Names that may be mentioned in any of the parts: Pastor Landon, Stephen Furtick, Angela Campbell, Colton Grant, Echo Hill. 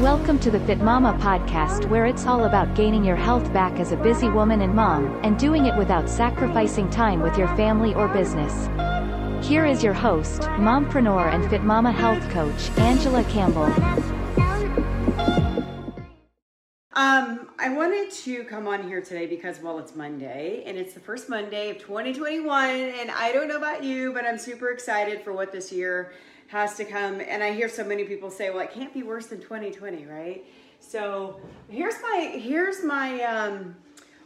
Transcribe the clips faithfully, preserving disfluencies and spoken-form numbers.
Welcome to the Fit Mama podcast, where it's all about gaining your health back as a busy woman and mom, and doing it without sacrificing time with your family or business. Here is your host, mompreneur and Fit Mama health coach, Angela Campbell. Um, I wanted to come on here today because, well, it's Monday, and it's the first Monday of twenty twenty-one, and I don't know about you, but I'm super excited for what this year has to come. And I hear so many people say, well, it can't be worse than twenty twenty, right? So here's my, here's my, um,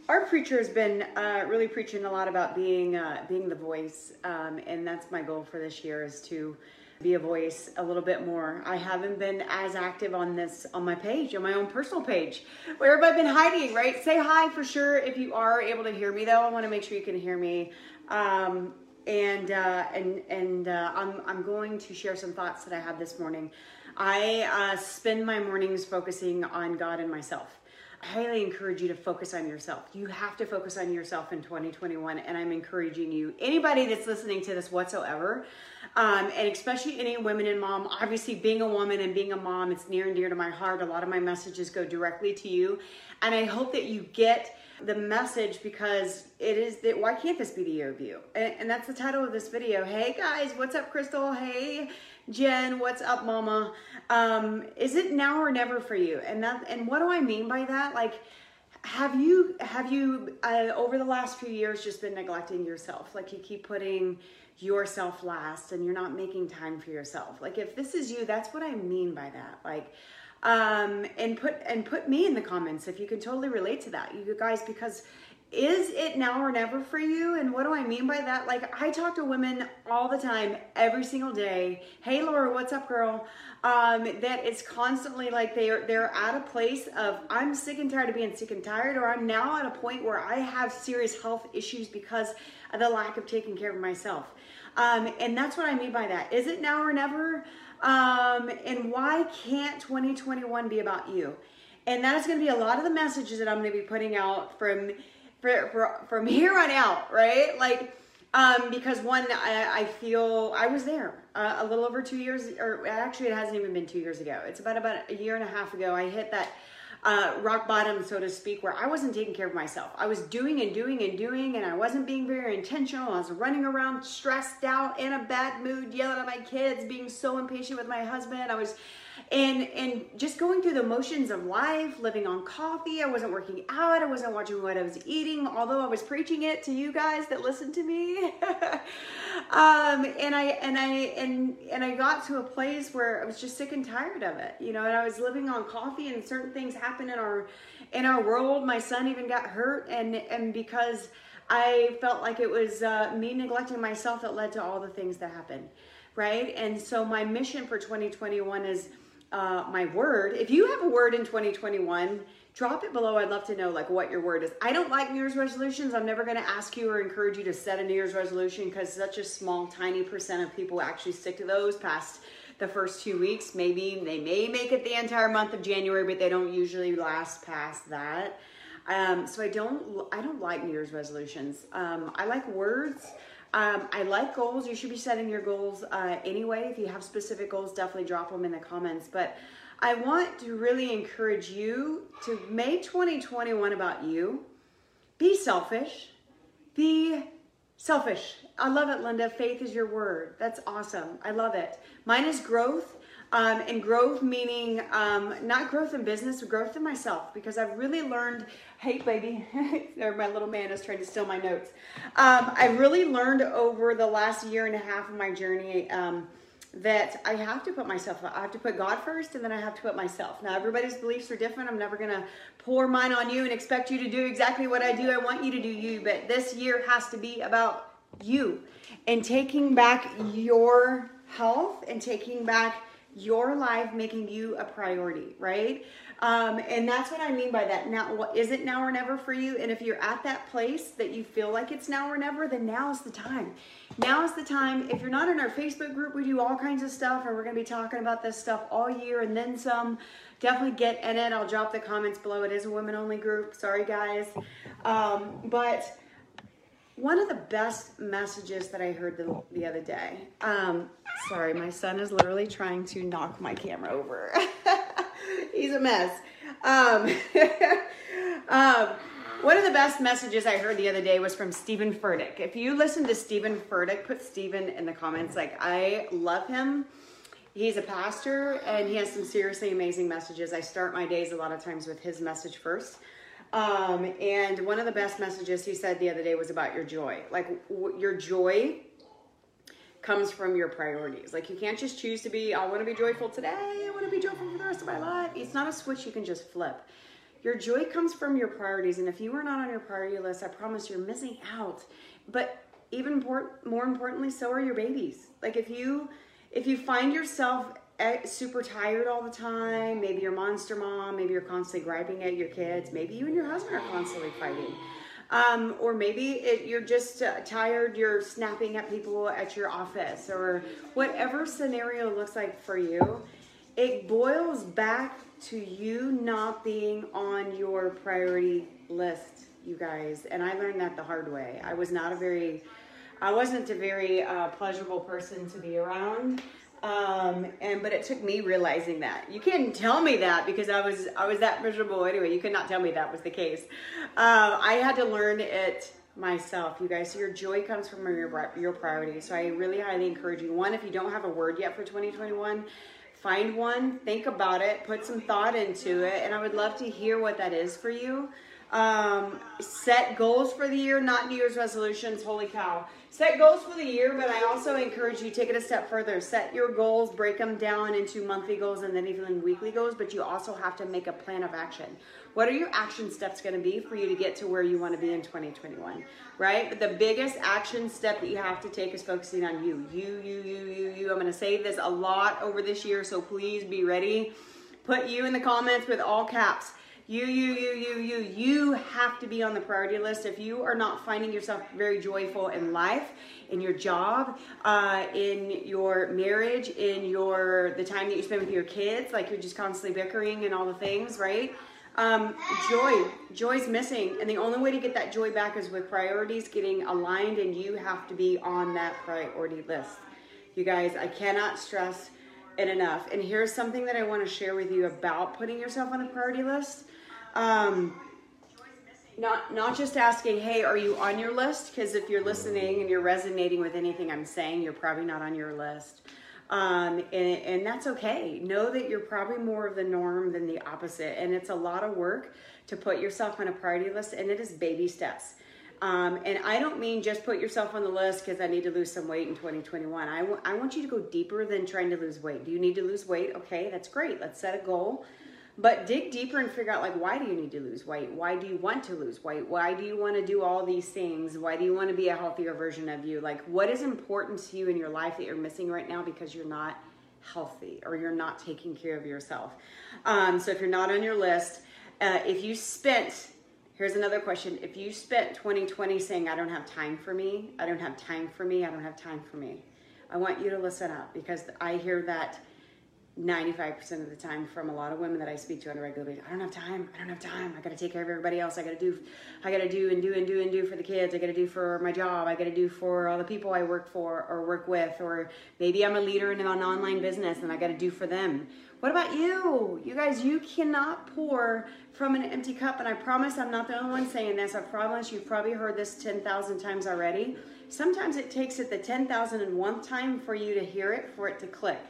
our preacher has been uh, really preaching a lot about being, uh, being the voice. Um, and that's my goal for this year, is to be a voice a little bit more. I haven't been as active on this, on my page, on my own personal page. Where have I been hiding, right? Say hi for sure if you are able to hear me, though. I want to make sure you can hear me. Um, And, uh, and and and uh, I'm, I'm going to share some thoughts that I had this morning. I uh, spend my mornings focusing on God and myself. I highly encourage you to focus on yourself. You have to focus on yourself in twenty twenty-one, and I'm encouraging you, anybody that's listening to this whatsoever, um, and especially any women and mom, obviously being a woman and being a mom, it's near and dear to my heart. A lot of my messages go directly to you, and I hope that you get the message, because it is that, why can't this be the year of you? And, and that's the title of this video. Hey guys, what's up, Crystal? Hey Jen, what's up, mama? Um, is it now or never for you? And that, and what do I mean by that? Like, have you, have you, uh, over the last few years, just been neglecting yourself? Like, you keep putting yourself last and you're not making time for yourself. Like, if this is you, that's what I mean by that. Like, um, and put, and put me in the comments if you can totally relate to that, you guys, because is it now or never for you? And what do I mean by that? Like, I talk to women all the time, every single day. Hey Laura, what's up, girl? Um, that it's constantly like they're, they're at a place of, I'm sick and tired of being sick and tired, or I'm now at a point where I have serious health issues because of the lack of taking care of myself. Um, and that's what I mean by that. Is it now or never? Um, and why can't twenty twenty-one be about you? And that is going to be a lot of the messages that I'm going to be putting out from, for, for, from here on out, right? Like, um, because one, I, I feel I was there uh, a little over two years, or actually it hasn't even been two years ago. It's about, about a year and a half ago. I hit that, uh, rock bottom, so to speak, where I wasn't taking care of myself. I was doing and doing and doing, and I wasn't being very intentional. I was running around stressed out, in a bad mood, yelling at my kids, being so impatient with my husband. I was, and, and just going through the motions of life, living on coffee. I wasn't working out. I wasn't watching what I was eating, although I was preaching it to you guys that listen to me. um, and I, and I, and, and I got to a place where I was just sick and tired of it, you know, and I was living on coffee, and certain things happened in our in our world. My son even got hurt, and and because I felt like it was uh, me neglecting myself that led to all the things that happened, right? And so my mission for twenty twenty-one is uh, my word. If you have a word in twenty twenty-one, drop it below. I'd love to know, like, what your word is. I don't like New Year's resolutions. I'm never going to ask you or encourage you to set a New Year's resolution, because such a small, tiny percent of people actually stick to those past the first two weeks. Maybe they may make it the entire month of January, but they don't usually last past that. Um, so I don't, I don't like New Year's resolutions. Um, I like words. Um, I like goals. You should be setting your goals uh, anyway. If you have specific goals, definitely drop them in the comments. But I want to really encourage you to make twenty twenty-one about you. Be selfish. Be selfish. I love it, Linda. Faith is your word. That's awesome. I love it. Mine is growth, um, and growth meaning um, not growth in business, but growth in myself, because I've really learned, hey, baby, or my little man is trying to steal my notes. Um, I've really learned over the last year and a half of my journey um, that I have to put myself, I have to put God first, and then I have to put myself. Now, everybody's beliefs are different. I'm never going to pour mine on you and expect you to do exactly what I do. I want you to do you, but this year has to be about you and taking back your health and taking back your life, making you a priority, right? Um, and that's what I mean by that. Now, what is it now or never for you? And if you're at that place that you feel like it's now or never, then now is the time. Now is the time. If you're not in our Facebook group, we do all kinds of stuff, and we're going to be talking about this stuff all year and then some. Definitely get in it. I'll drop the comments below. It is a women-only group. Sorry, guys. Um, but one of the best messages that I heard the, the other day, um, sorry, my son is literally trying to knock my camera over. He's a mess. Um, um, one of the best messages I heard the other day was from Stephen Furtick. If you listen to Stephen Furtick, put Stephen in the comments. Like, I love him. He's a pastor, and he has some seriously amazing messages. I start my days a lot of times with his message first. Um, and one of the best messages he said the other day was about your joy. Like, w- your joy comes from your priorities. Like, you can't just choose to be, I want to be joyful today, I want to be joyful for the rest of my life. It's not a switch you can just flip. Your joy comes from your priorities. And if you are not on your priority list, I promise you're missing out. But even more, more importantly, so are your babies. Like, if you, if you find yourself super tired all the time, maybe you're monster mom, maybe you're constantly griping at your kids, maybe you and your husband are constantly fighting. Um, or maybe it, you're just uh, tired, you're snapping at people at your office, or whatever scenario looks like for you, it boils back to you not being on your priority list, you guys. And I learned that the hard way. I was not a very, I wasn't a very uh, pleasurable person to be around. Um, and, but it took me realizing that. You couldn't tell me that because I was, I was that miserable anyway. You could not tell me that was the case. Uh, I had to learn it myself, you guys. So your joy comes from your, your priorities. So I really highly encourage you. One, if you don't have a word yet for twenty twenty-one, find one, think about it, put some thought into it. And I would love to hear what that is for you. Um, set goals for the year, not New Year's resolutions. Holy cow. Set goals for the year, but I also encourage you, take it a step further. Set your goals, break them down into monthly goals and then even weekly goals, but you also have to make a plan of action. What are your action steps going to be for you to get to where you want to be in twenty twenty-one, right? But the biggest action step that you have to take is focusing on you. You, you, you, you, you. I'm going to say this a lot over this year, so please be ready. Put you in the comments with all caps. You, you, you, you, you, you have to be on the priority list. If you are not finding yourself very joyful in life, in your job, uh, in your marriage, in your the time that you spend with your kids, like you're just constantly bickering and all the things, right? Um, joy, joy's missing. And the only way to get that joy back is with priorities getting aligned, and you have to be on that priority list. You guys, I cannot stress it enough. And here's something that I want to share with you about putting yourself on a priority list. Um, not, not just asking, hey, are you on your list? Because if you're listening and you're resonating with anything I'm saying, you're probably not on your list. Um, and, and that's okay. Know that you're probably more of the norm than the opposite. And it's a lot of work to put yourself on a priority list, and it is baby steps. Um, and I don't mean just put yourself on the list because I need to lose some weight in twenty twenty-one. I, w- I want you to go deeper than trying to lose weight. Do you need to lose weight? Okay, that's great. Let's set a goal. But dig deeper and figure out, like, why do you need to lose weight? Why do you want to lose weight? Why do you want to do all these things? Why do you want to be a healthier version of you? Like, what is important to you in your life that you're missing right now because you're not healthy or you're not taking care of yourself? Um, so if you're not on your list, uh, if you spent, here's another question. If you spent twenty twenty saying, I don't have time for me, I don't have time for me, I don't have time for me, I want you to listen up, because I hear that ninety-five percent of the time from a lot of women that I speak to on a regular basis. I don't have time. I don't have time. I got to take care of everybody else. I got to do, I got to do and do and do and do for the kids. I got to do for my job. I got to do for all the people I work for or work with, or maybe I'm a leader in an online business and I got to do for them. What about you? You guys, you cannot pour from an empty cup. And I promise I'm not the only one saying this. I promise you've probably heard this ten thousand times already. Sometimes it takes it the ten thousand and one time for you to hear it, for it to click.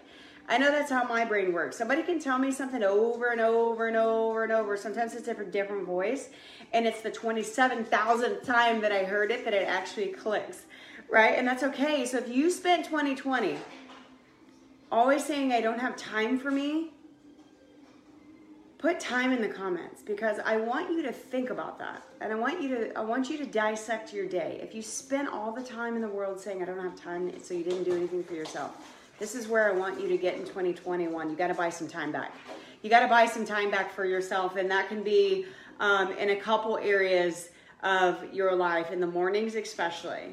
I know that's how my brain works. Somebody can tell me something over and over and over and over. Sometimes it's a different voice, and it's the twenty-seven thousandth time that I heard it that it actually clicks, right? And that's okay. So if you spent twenty twenty always saying, I don't have time for me, put time in the comments, because I want you to think about that. And I want you to I want you to dissect your day. If you spent all the time in the world saying, I don't have time, so you didn't do anything for yourself. This is where I want you to get in twenty twenty-one. You got to buy some time back. You got to buy some time back for yourself. And that can be um, in a couple areas of your life, in the mornings especially.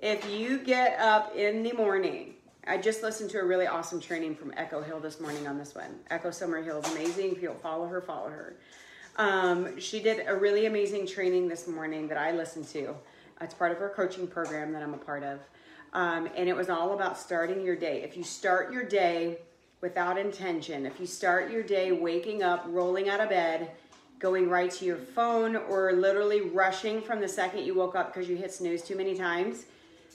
If you get up in the morning, I just listened to a really awesome training from Echo Hill this morning on this one. Echo Summer Hill is amazing. If you'll follow her, follow her. Um, she did a really amazing training this morning that I listened to. It's part of her coaching program that I'm a part of. Um, and it was all about starting your day. If you start your day without intention. If you start your day waking up, rolling out of bed, going right to your phone, or literally rushing from the second you woke up because you hit snooze too many times,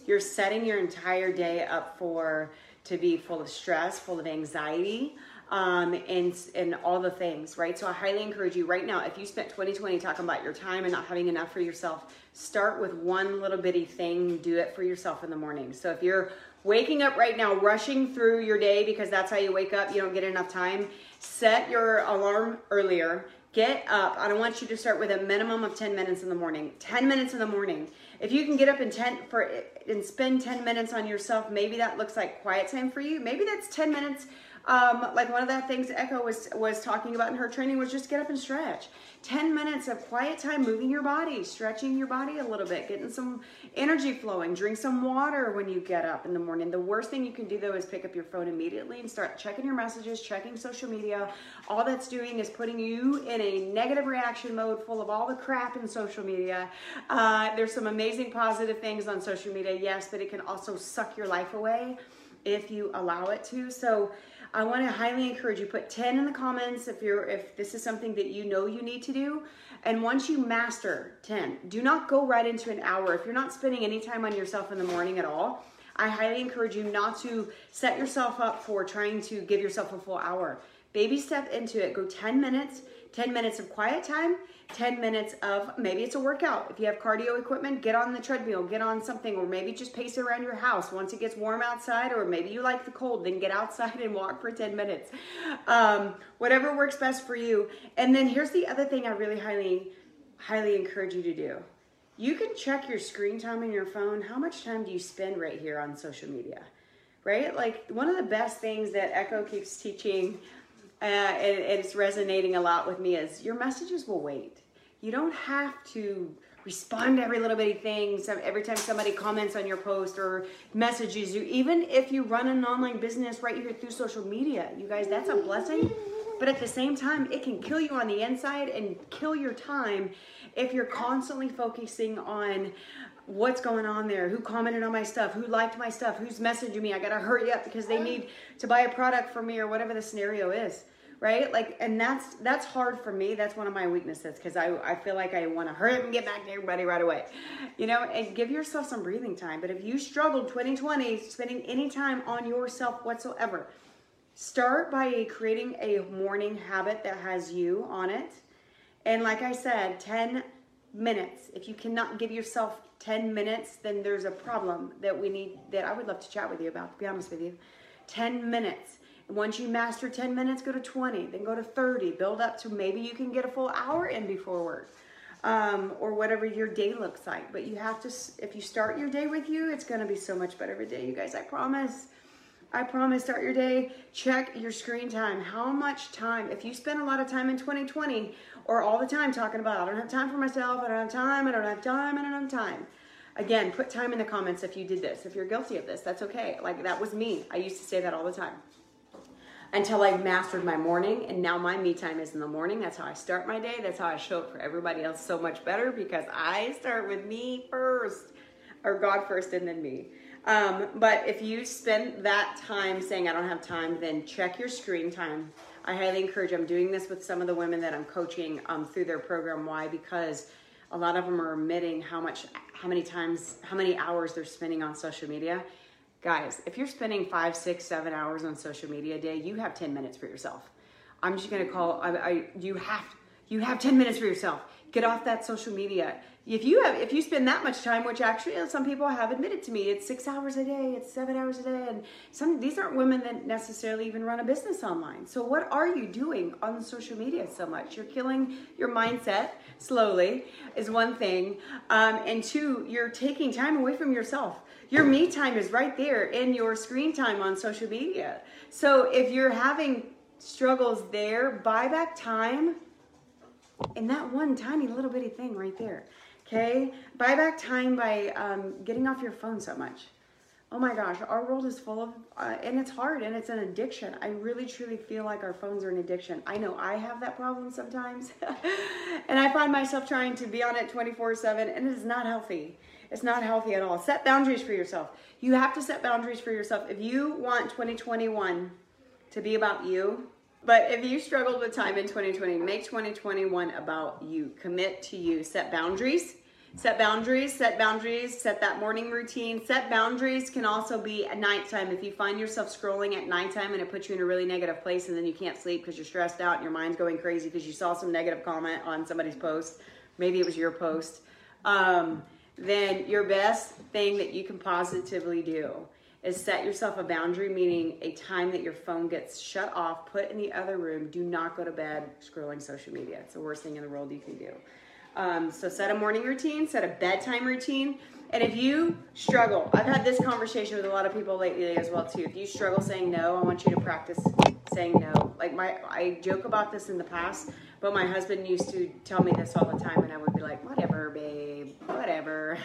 you're setting your entire day up for to be full of stress, full of anxiety, um, and, and all the things, right? So I highly encourage you right now, if you spent twenty twenty talking about your time and not having enough for yourself, start with one little bitty thing, do it for yourself in the morning. So if you're waking up right now, rushing through your day because that's how you wake up, you don't get enough time, set your alarm earlier, get up. I don't want you to start with a minimum of ten minutes in the morning. ten minutes in the morning. If you can get up and, ten, for, and spend ten minutes on yourself, maybe that looks like quiet time for you. Maybe that's ten minutes. Um, like one of the things Echo was, was talking about in her training was just get up and stretch. ten minutes of quiet time, moving your body, stretching your body a little bit, getting some energy flowing, drink some water when you get up in the morning. The worst thing you can do though is pick up your phone immediately and start checking your messages, checking social media. All that's doing is putting you in a negative reaction mode full of all the crap in social media. Uh, there's some amazing positive things on social media, yes, but it can also suck your life away if you allow it to. So I want to highly encourage you, put ten in the comments if you're if this is something that you know you need to do. And once you master ten, do not go right into an hour. If you're not spending any time on yourself in the morning at all, I highly encourage you not to set yourself up for trying to give yourself a full hour. Baby step into it. Go ten minutes, ten minutes of quiet time, ten minutes of, maybe it's a workout. If you have cardio equipment, get on the treadmill, get on something, or maybe just pace around your house. Once it gets warm outside, or maybe you like the cold, then get outside and walk for ten minutes. Um, whatever works best for you. And then here's the other thing I really highly, highly encourage you to do. You can check your screen time on your phone. How much time do you spend right here on social media, right? Like one of the best things that Echo keeps teaching, Uh, and, and it's resonating a lot with me, is your messages will wait. You don't have to respond to every little bitty thing. Some, every time somebody comments on your post or messages you, even if you run an online business right here through social media, you guys, that's a blessing. But at the same time, it can kill you on the inside and kill your time if you're constantly focusing on what's going on there, who commented on my stuff, who liked my stuff, who's messaging me, I gotta hurry up because they need to buy a product for me or whatever the scenario is, right? Like, and that's that's hard for me. That's one of my weaknesses because I, I feel like I wanna hurry up and get back to everybody right away. You know, and give yourself some breathing time. But if you struggled twenty twenty spending any time on yourself whatsoever, start by creating a morning habit that has you on it. And like I said, ten minutes. If you cannot give yourself ten minutes, then there's a problem that we need, that I would love to chat with you about, to be honest with you. ten minutes. And once you master ten minutes, go to twenty, then go to thirty, build up to maybe you can get a full hour in before work, um, or whatever your day looks like. But you have to, if you start your day with you, it's going to be so much better of a day, you guys, I promise. I promise, start your day, check your screen time. How much time, if you spend a lot of time in twenty twenty or all the time talking about, I don't have time for myself, I don't have time, I don't have time, I don't have time. Again, put time in the comments if you did this. If you're guilty of this, that's okay. Like that was me. I used to say that all the time until I mastered my morning, and now my me time is in the morning. That's how I start my day. That's how I show up for everybody else so much better, because I start with me first, or God first and then me. Um, but if you spend that time saying, I don't have time, then check your screen time. I highly encourage, I'm doing this with some of the women that I'm coaching um, through their program. Why? Because a lot of them are admitting how much, how many times, how many hours they're spending on social media. Guys, if you're spending five, six, seven hours on social media a day, you have ten minutes for yourself. I'm just going to call, I, I, you have, you have ten minutes for yourself. Get off that social media. If you have, if you spend that much time, which actually some people have admitted to me, it's six hours a day, it's seven hours a day, and some these aren't women that necessarily even run a business online. So what are you doing on social media so much? You're killing your mindset slowly is one thing, um, and two, you're taking time away from yourself. Your me time is right there in your screen time on social media. So if you're having struggles there, buy back time in that one tiny little bitty thing right there. Okay, buy back time by um, getting off your phone so much. Oh my gosh, our world is full of, uh, and it's hard, and it's an addiction. I really truly feel like our phones are an addiction. I know I have that problem sometimes, and I find myself trying to be on it twenty-four seven, and it is not healthy. It's not healthy at all. Set boundaries for yourself. You have to set boundaries for yourself. If you want twenty twenty-one to be about you. But if you struggled with time in twenty twenty, make twenty twenty-one about you. Commit to you. Set boundaries. Set boundaries, set boundaries, set that morning routine. Set boundaries can also be at nighttime. If you find yourself scrolling at nighttime and it puts you in a really negative place and then you can't sleep because you're stressed out and your mind's going crazy because you saw some negative comment on somebody's post, maybe it was your post, um, then your best thing that you can positively do is set yourself a boundary, meaning a time that your phone gets shut off, put in the other room, do not go to bed scrolling social media. It's the worst thing in the world you can do. Um, so set a morning routine, set a bedtime routine. And if you struggle, I've had this conversation with a lot of people lately as well too. If you struggle saying no, I want you to practice saying no. Like my, I joke about this in the past, but my husband used to tell me this all the time and I would be like, whatever, babe, whatever.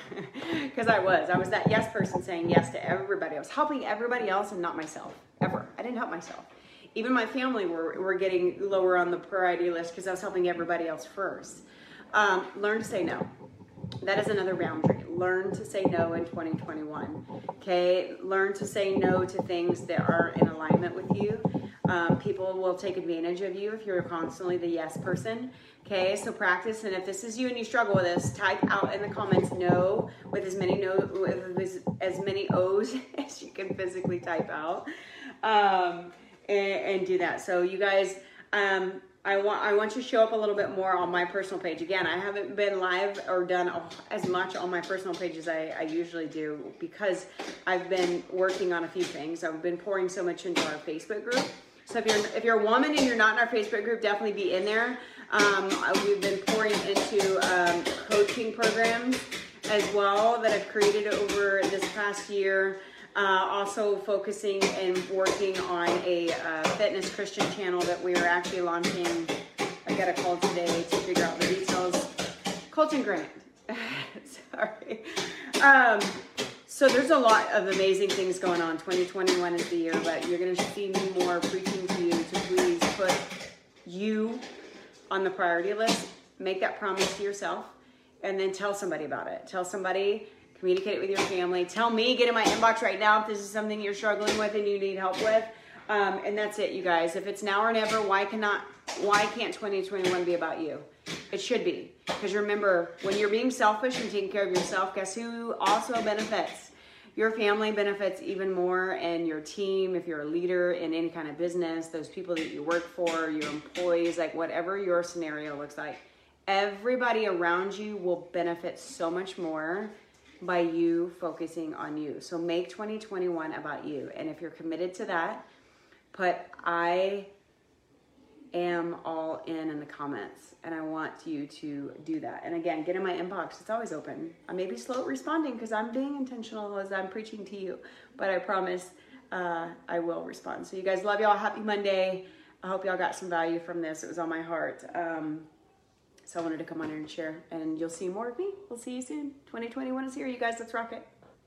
Cause I was, I was that yes person saying yes to everybody. I was helping everybody else and not myself, ever. I didn't help myself. Even my family were, were getting lower on the priority list cause I was helping everybody else first. Um, learn to say no. That is another boundary. Learn to say no in twenty twenty-one. Okay. Learn to say no to things that aren't in alignment with you. Um, people will take advantage of you if you're constantly the yes person. Okay. So practice. And if this is you and you struggle with this, type out in the comments no with as many no with as many O's as you can physically type out, um, and, and do that. So you guys, um, I want, I want you to show up a little bit more on my personal page. Again, I haven't been live or done as much on my personal page as I, I usually do because I've been working on a few things. I've been pouring so much into our Facebook group. So if you're, if you're a woman and you're not in our Facebook group, definitely be in there. Um, we've been pouring into um, coaching programs as well that I've created over this past year. Uh, also focusing and working on a uh, fitness Christian channel that we are actually launching. I got a call today to figure out the details. Colton Grant. Sorry. Um, so there's a lot of amazing things going on. twenty twenty-one is the year, but you're going to see me more preaching to you to please put you on the priority list. Make that promise to yourself and then tell somebody about it. Tell somebody. Communicate it with your family. Tell me, get in my inbox right now if this is something you're struggling with and you need help with. Um, and that's it, you guys. If it's now or never, why cannot, why can't twenty twenty-one be about you? It should be. Because remember, when you're being selfish and taking care of yourself, guess who also benefits? Your family benefits even more, and your team, if you're a leader in any kind of business, those people that you work for, your employees, like whatever your scenario looks like, everybody around you will benefit so much more by you focusing on you. So make twenty twenty-one about you. And if you're committed to that, put I am all in in the comments. And I want you to do that. And again, get in my inbox. It's always open. I may be slow at responding because I'm being intentional as I'm preaching to you. But I promise uh, I will respond. So you guys, love y'all. Happy Monday. I hope y'all got some value from this. It was on my heart. Um, So I wanted to come on here and share, and you'll see more of me. We'll see you soon. twenty twenty-one is here, you guys. Let's rock it.